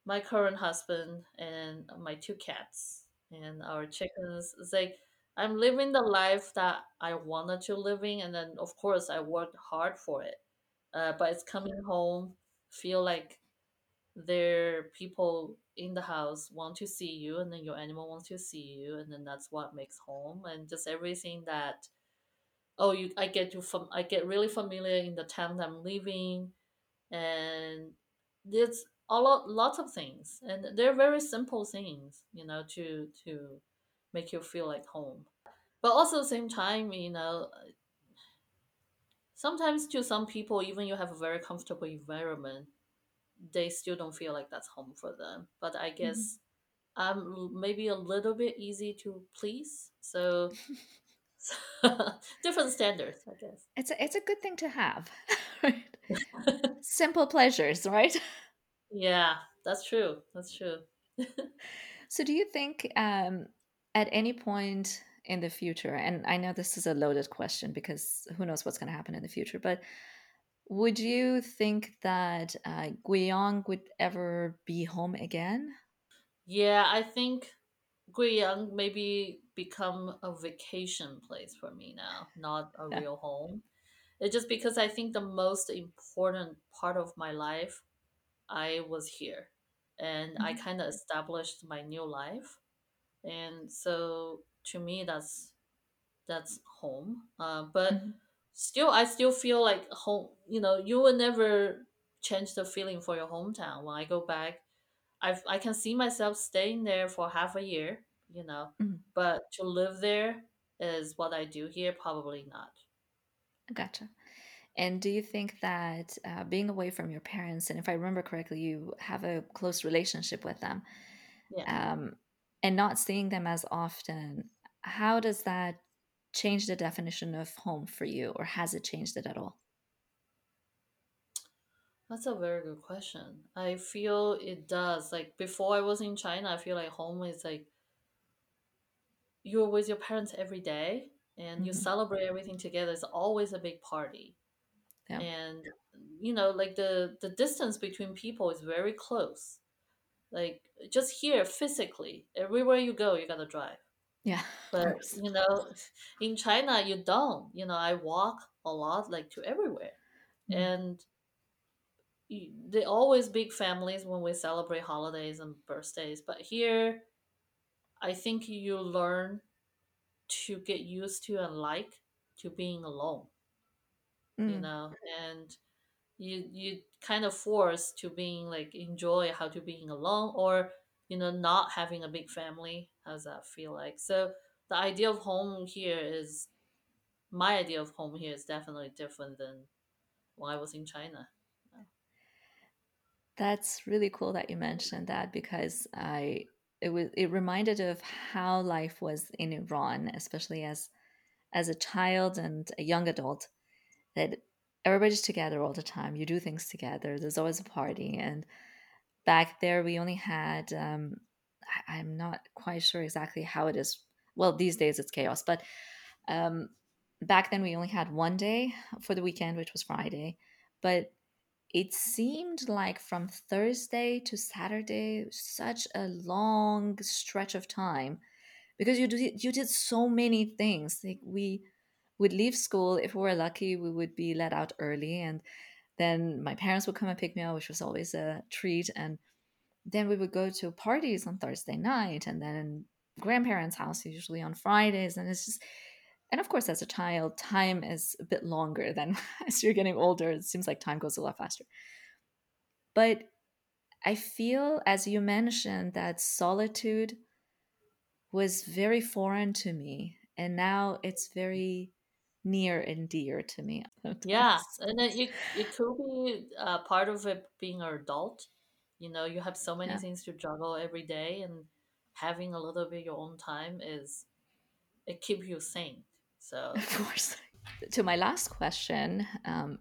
my current husband and my two cats and our chickens. It's like I'm living the life that I wanted to live in. And then, of course, I worked hard for it. But it's coming home, feel like there are people in the house want to see you, and then your animal wants to see you, and then that's what makes home. And just everything that I get really familiar in the town that I'm living, and there's lots of things, and they're very simple things, you know, to make you feel like home. But also at the same time, you know, sometimes to some people, even you have a very comfortable environment, they still don't feel like that's home for them. But I guess I'm maybe a little bit easy to please. So different standards, I guess. It's a good thing to have. Right? Simple pleasures, right? Yeah, that's true. That's true. So do you think at any point in the future, and I know this is a loaded question because who knows what's going to happen in the future, but would you think that Guiyang would ever be home again? Yeah, I think Guiyang maybe become a vacation place for me now, not a real home. It's just because I think the most important part of my life, I was here. And I kind of established my new life. And so to me, that's home. But I still feel like home, you know, you will never change the feeling for your hometown. When I go back, I can see myself staying there for half a year, you know, but to live there is what I do here, probably not. Gotcha. And do you think that being away from your parents, and if I remember correctly, you have a close relationship with them, and not seeing them as often, how does that change the definition of home for you, or has it changed it at all? That's a very good question. I feel it does. Like before I was in China, I feel like home is like you're with your parents every day and you celebrate everything together. It's always a big party. Yeah. And you know, like the distance between people is very close. Like just here physically, everywhere you go, you gotta drive. Yeah. But, you know, in China, you don't. You know, I walk a lot, like to everywhere. And they're always big families when we celebrate holidays and birthdays. But here, I think you learn to get used to and like to being alone, you know, and you kind of forced to being like enjoy how to being alone, or you know, not having a big family. How does that feel like? So the idea of home here is, my idea of home here is definitely different than when I was in China. That's really cool that you mentioned that, because it reminded of how life was in Iran, especially as a child and a young adult, that everybody's together all the time. You do things together. There's always a party. And back there, we only had, I'm not quite sure exactly how it is. Well, these days it's chaos, but back then we only had one day for the weekend, which was Friday, but it seemed like from Thursday to Saturday, such a long stretch of time, because you did so many things. Like, we would leave school. If we were lucky, we would be let out early, and then my parents would come and pick me up, which was always a treat. And then we would go to parties on Thursday night, and then grandparents' house usually on Fridays. And it's just, and of course, as a child, time is a bit longer than as you're getting older. It seems like time goes a lot faster. But I feel, as you mentioned, that solitude was very foreign to me, and now it's very near and dear to me. Yeah, and it could be part of it being an adult. You know, you have so many things to juggle every day, and having a little bit of your own time it keeps you sane. So of course. To my last question,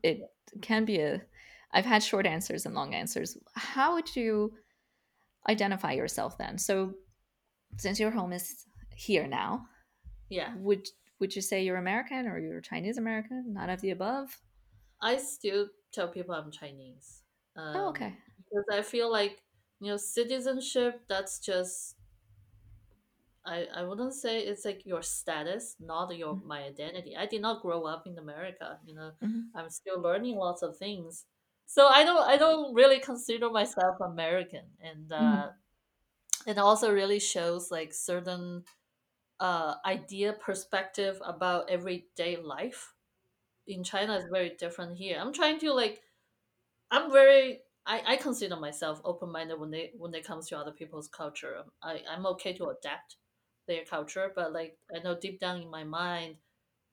it can be I've had short answers and long answers. How would you identify yourself then? So since your home is here now, would you say you're American or you're Chinese American? None of the above? I still tell people I'm Chinese. Okay. Because I feel like, you know, citizenship, that's just, I wouldn't say it's like your status, not your my identity. I did not grow up in America, you know. Mm-hmm. I'm still learning lots of things. So I don't really consider myself American. And it also really shows like certain idea, perspective about everyday life in China is very different here. I'm trying to like, I consider myself open-minded when it comes to other people's culture. I'm okay to adapt their culture, but like, I know deep down in my mind,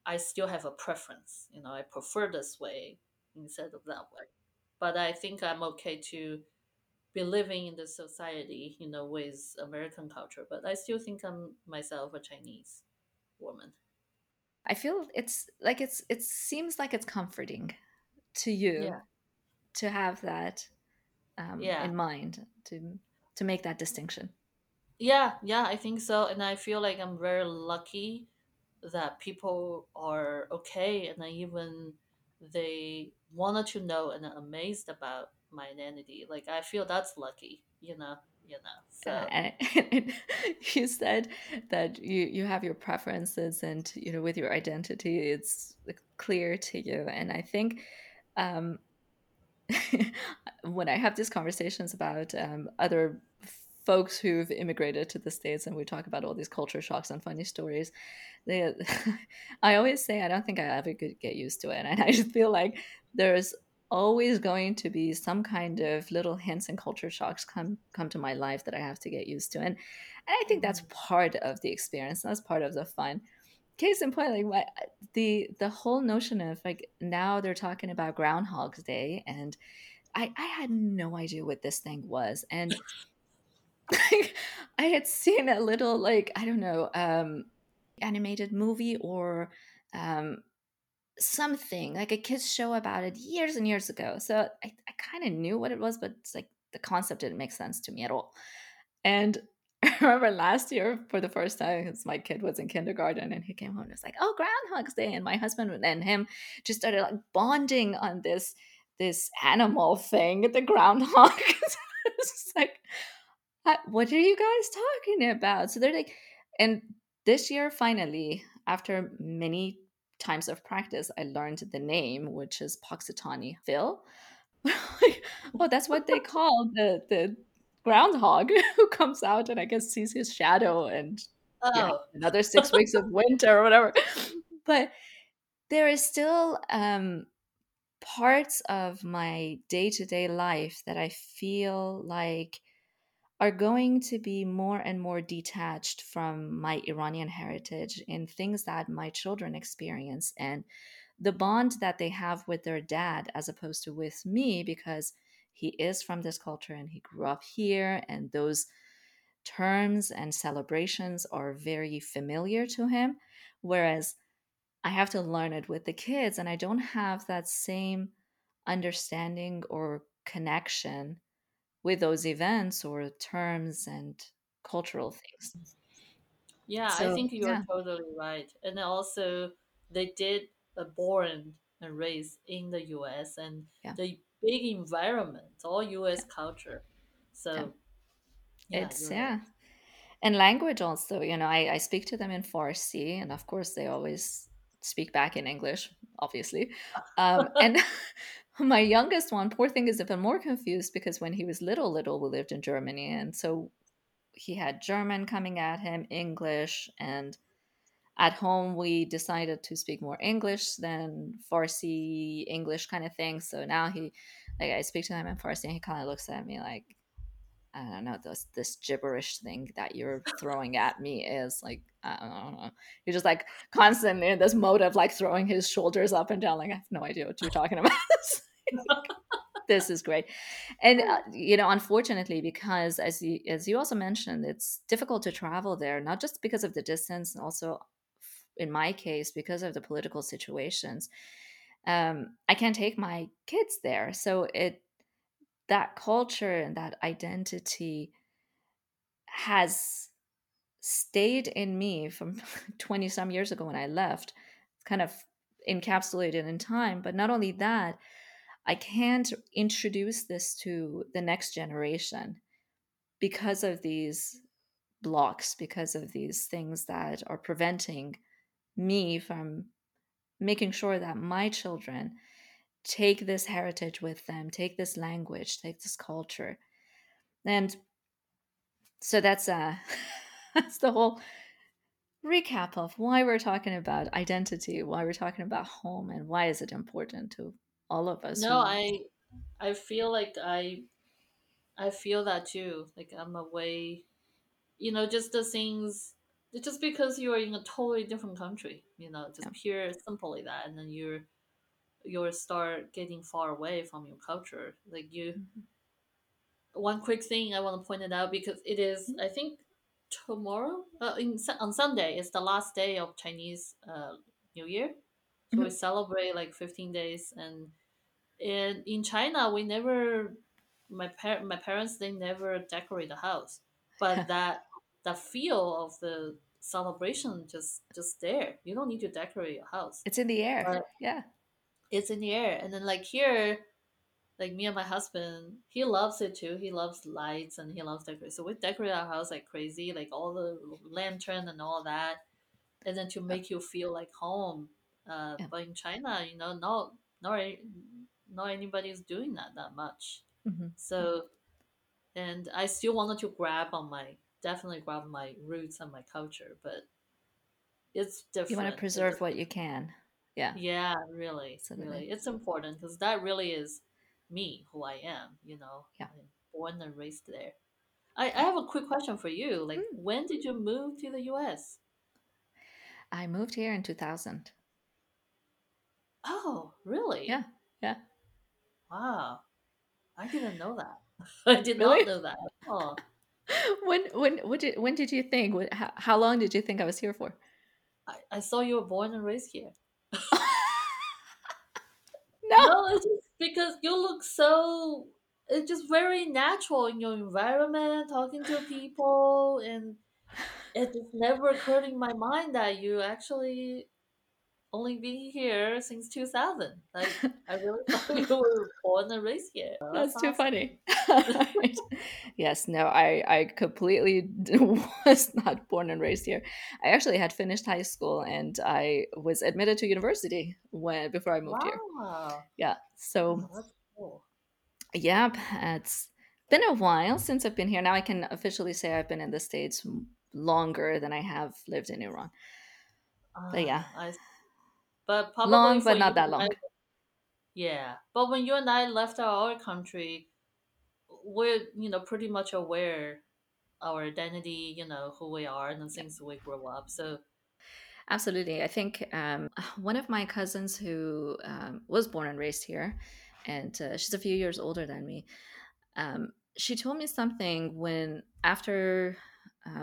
I still have a preference. You know, I prefer this way instead of that way. But I think I'm okay to be living in the society, you know, with American culture, but I still think I'm myself a Chinese woman. I feel it seems like it's comforting to you to have that in mind, to make that distinction. Yeah, I think so. And I feel like I'm very lucky that people are okay, and they wanted to know and are amazed about my identity. Like, I feel that's lucky, you know. So. And you said that you have your preferences, and you know, with your identity, it's clear to you. And I think when I have these conversations about other folks who've immigrated to the States, and we talk about all these culture shocks and funny stories, I always say I don't think I ever could get used to it, and I just feel like there's always going to be some kind of little hints and culture shocks come to my life that I have to get used to. And I think that's part of the experience. That's part of the fun. Case in point, like the whole notion of like, now they're talking about Groundhog's Day, and I had no idea what this thing was. And like, I had seen a little, like, I don't know, animated movie or something, like a kids show about it years and years ago. So I kind of knew what it was, but it's like the concept didn't make sense to me at all. And I remember last year for the first time, because my kid was in kindergarten and he came home and was like, oh, Groundhog's Day. And my husband and him just started like bonding on this animal thing, the groundhog. It's just like, what are you guys talking about? So they're like, and this year, finally, after many times of practice, I learned the name, which is Poxitani Phil. Well, that's what they call the groundhog who comes out and I guess sees his shadow and another 6 weeks of winter or whatever. But there is still parts of my day-to-day life that I feel like are going to be more and more detached from my Iranian heritage in things that my children experience and the bond that they have with their dad as opposed to with me, because he is from this culture and he grew up here, and those terms and celebrations are very familiar to him, whereas I have to learn it with the kids, and I don't have that same understanding or connection with those events or terms and cultural things. Yeah, so, I think you're totally right. And also, they did born and raised in the U.S. and the big environment, all U.S. culture. So it's right. And language also, you know, I speak to them in Farsi, and of course they always speak back in English, obviously. And my youngest one, poor thing, is even more confused because when he was little, we lived in Germany. And so he had German coming at him, English. And at home, we decided to speak more English than Farsi, English kind of thing. So now he, like, I speak to him in Farsi and he kind of looks at me like, I don't know, this gibberish thing that you're throwing at me is like, I don't know. You're just like constantly in this mode of like throwing his shoulders up and down. Like, I have no idea what you're talking about. Like, this is great. And, you know, unfortunately, because as you also mentioned, it's difficult to travel there, not just because of the distance, and also in my case, because of the political situations. I can't take my kids there. So that culture and that identity has stayed in me from 20 some years ago when I left, kind of encapsulated in time. But not only that, I can't introduce this to the next generation because of these blocks, because of these things that are preventing me from making sure that my children take this heritage with them, take this language, take this culture. And so that's the whole recap of why we're talking about identity, why we're talking about home, and why is it important to all of us. No, I feel like I feel that too. Like I'm away, you know, just the things, just because you are in a totally different country, you know, just pure, simply that, and then you'll start getting far away from your culture. Like you, one quick thing I want to point it out because it is, I think tomorrow, on Sunday, is the last day of Chinese New Year. So we celebrate like 15 days. And in China, we never, my parents, they never decorate the house. But the feel of the celebration just there. You don't need to decorate your house. It's in the air. But it's in the air. And then like here, like me and my husband, he loves it too. He loves lights and he loves decorate. So we decorate our house like crazy, like all the lantern and all that. And then to make you feel like home. But in China, you know, not anybody's doing that much. So, and I still wanted to grab my roots and my culture, but it's different. You want to preserve what you can. Yeah, really. Certainly. Really. It's important because that really is me, who I am, you know, I'm born and raised there. I have a quick question for you. Like, when did you move to the U.S.? I moved here in 2000. Oh, really? Yeah. Wow. I didn't know that. I did not know that at all. When did you think? How long did you think I was here for? I saw you were born and raised here. No, it's just because you look so. It's just very natural in your environment, talking to people, and it just never occurred in my mind that you actually only been here since 2000. Like I really thought you were born and raised here. That's too funny. Yes, no, I completely was not born and raised here. I actually had finished high school and I was admitted to university before I moved here. Yeah, so that's cool. Yeah, it's been a while since I've been here. Now I can officially say I've been in the States longer than I have lived in Iran. But yeah. But probably long, but not that long. But when you and I left our country, we're, you know, pretty much aware our identity, you know, who we are and the things we grew up. So, absolutely. I think one of my cousins who was born and raised here, and she's a few years older than me, she told me something when after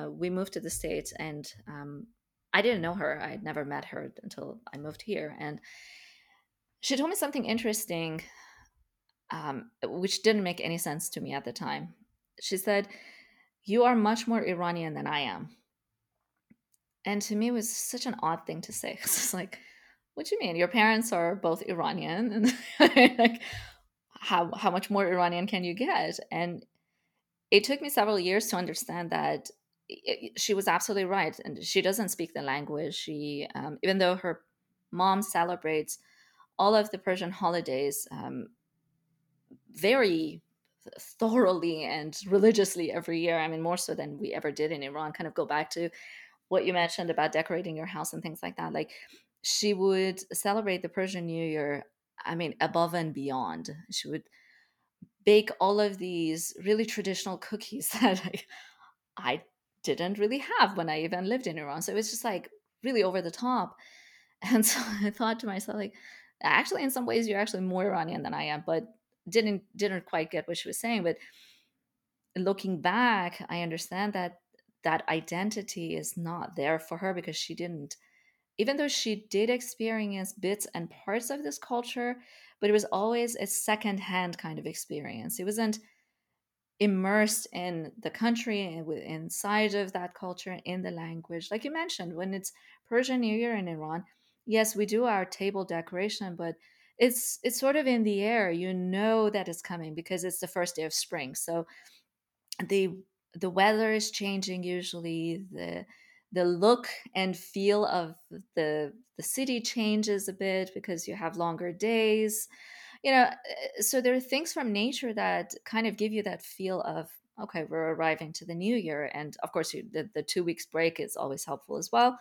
we moved to the States, and I didn't know her. I had never met her until I moved here. And she told me something interesting, which didn't make any sense to me at the time. She said, "You are much more Iranian than I am." And to me, it was such an odd thing to say. It's like, what do you mean? Your parents are both Iranian. And like, how much more Iranian can you get? And it took me several years to understand that she was absolutely right. And she doesn't speak the language. She, even though her mom celebrates all of the Persian holidays very thoroughly and religiously every year, I mean, more so than we ever did in Iran, kind of go back to what you mentioned about decorating your house and things like that. Like, she would celebrate the Persian New Year, I mean, above and beyond. She would bake all of these really traditional cookies that I didn't really have when I even lived in Iran. So it was just like really over the top. And so I thought to myself, like, actually, in some ways, you're actually more Iranian than I am, but didn't quite get what she was saying. But looking back, I understand that that identity is not there for her, because she didn't, even though she did experience bits and parts of this culture, but it was always a secondhand kind of experience. It wasn't immersed in the country and inside of that culture, in the language. Like you mentioned, when it's Persian New Year in Iran, yes, we do our table decoration, but it's sort of in the air. You know that it's coming because it's the first day of spring. So the weather is changing usually, the look and feel of the city changes a bit because you have longer days, you know. So there are things from nature that kind of give you that feel of, okay, we're arriving to the new year. And of course, the 2 weeks break is always helpful as well,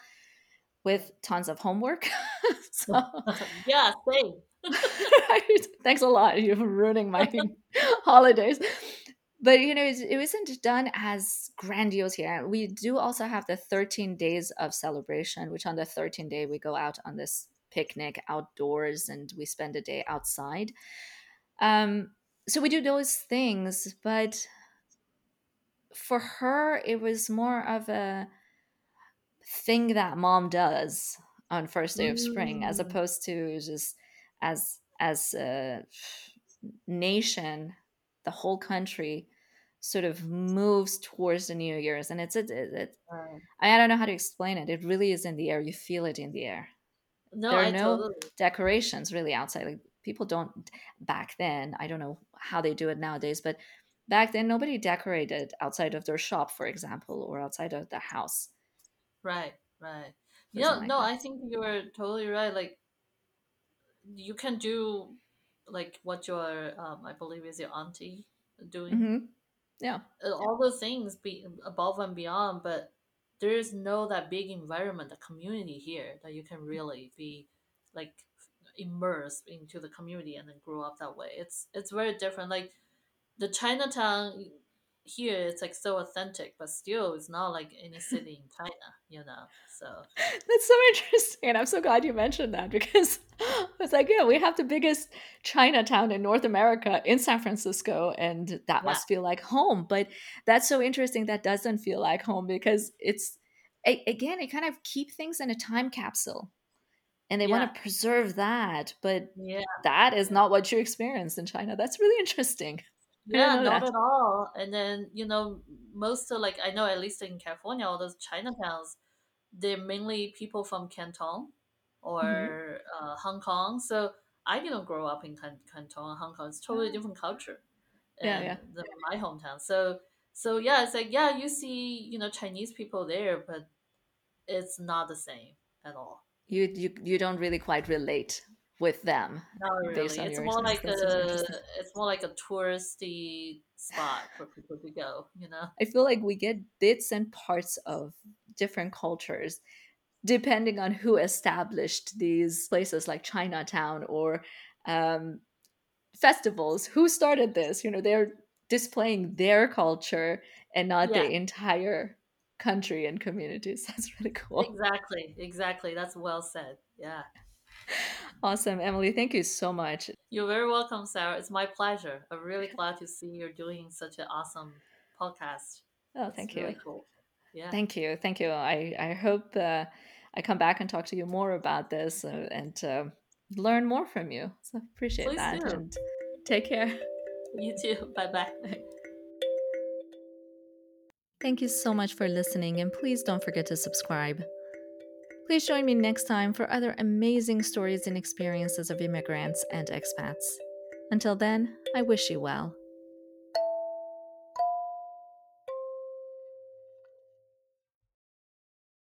with tons of homework. So, yeah, same. Right? Thanks a lot. You're ruining my holidays. But, you know, it wasn't done as grandiose here. We do also have the 13 days of celebration, which on the 13th day, we go out on this picnic outdoors and we spend a day outside. So we do those things. But for her, it was more of a thing that mom does on first day of spring, as opposed to just as a nation, the whole country sort of moves towards the New Year's. And I don't know how to explain it. It really is in the air. You feel it in the air. No, there are no decorations really outside. Like, people don't back then. I don't know how they do it nowadays, but back then nobody decorated outside of their shop, for example, or outside of the house. Right, right. I think you are totally right. Like, you can do like what your I believe is your auntie doing, all those things be above and beyond, but there is no that big environment, the community here, that you can really be like immersed into the community and then grow up that way. It's very different. Like the Chinatown here, it's like so authentic, but still it's not like any city in China, you know. So that's so interesting, and I'm so glad you mentioned that, because I was like, yeah, we have the biggest Chinatown in North America in San Francisco, and that must feel like home. But that's so interesting, that doesn't feel like home, because it's again, it kind of keep things in a time capsule, and they want to preserve that, but that is not what you experienced in China. That's really interesting. Yeah, not at all. And then, you know, most of, like, I know at least in California, all those Chinatowns, they're mainly people from Canton or Hong Kong. So I didn't grow up in Canton, Hong Kong. It's totally different culture than my hometown. So yeah, it's like, yeah, you see, you know, Chinese people there, but it's not the same at all. You don't really quite relate with them. Not really. It's more like a touristy spot for people to go, you know. I feel like we get bits and parts of different cultures depending on who established these places, like Chinatown or festivals. Who started this? You know, they're displaying their culture and not the entire country and communities. That's really cool. Exactly. That's well said. Yeah. Awesome, Emily. Thank you so much. You're very welcome, Sarah. It's my pleasure. I'm really glad to see you're doing such an awesome podcast. Oh, thank you. Really cool. Yeah. Thank you. I hope I come back and talk to you more about this and learn more from you. So appreciate Please that. Do. And take care. You too. Bye-bye. Thank you so much for listening, and please don't forget to subscribe. Please join me next time for other amazing stories and experiences of immigrants and expats. Until then, I wish you well.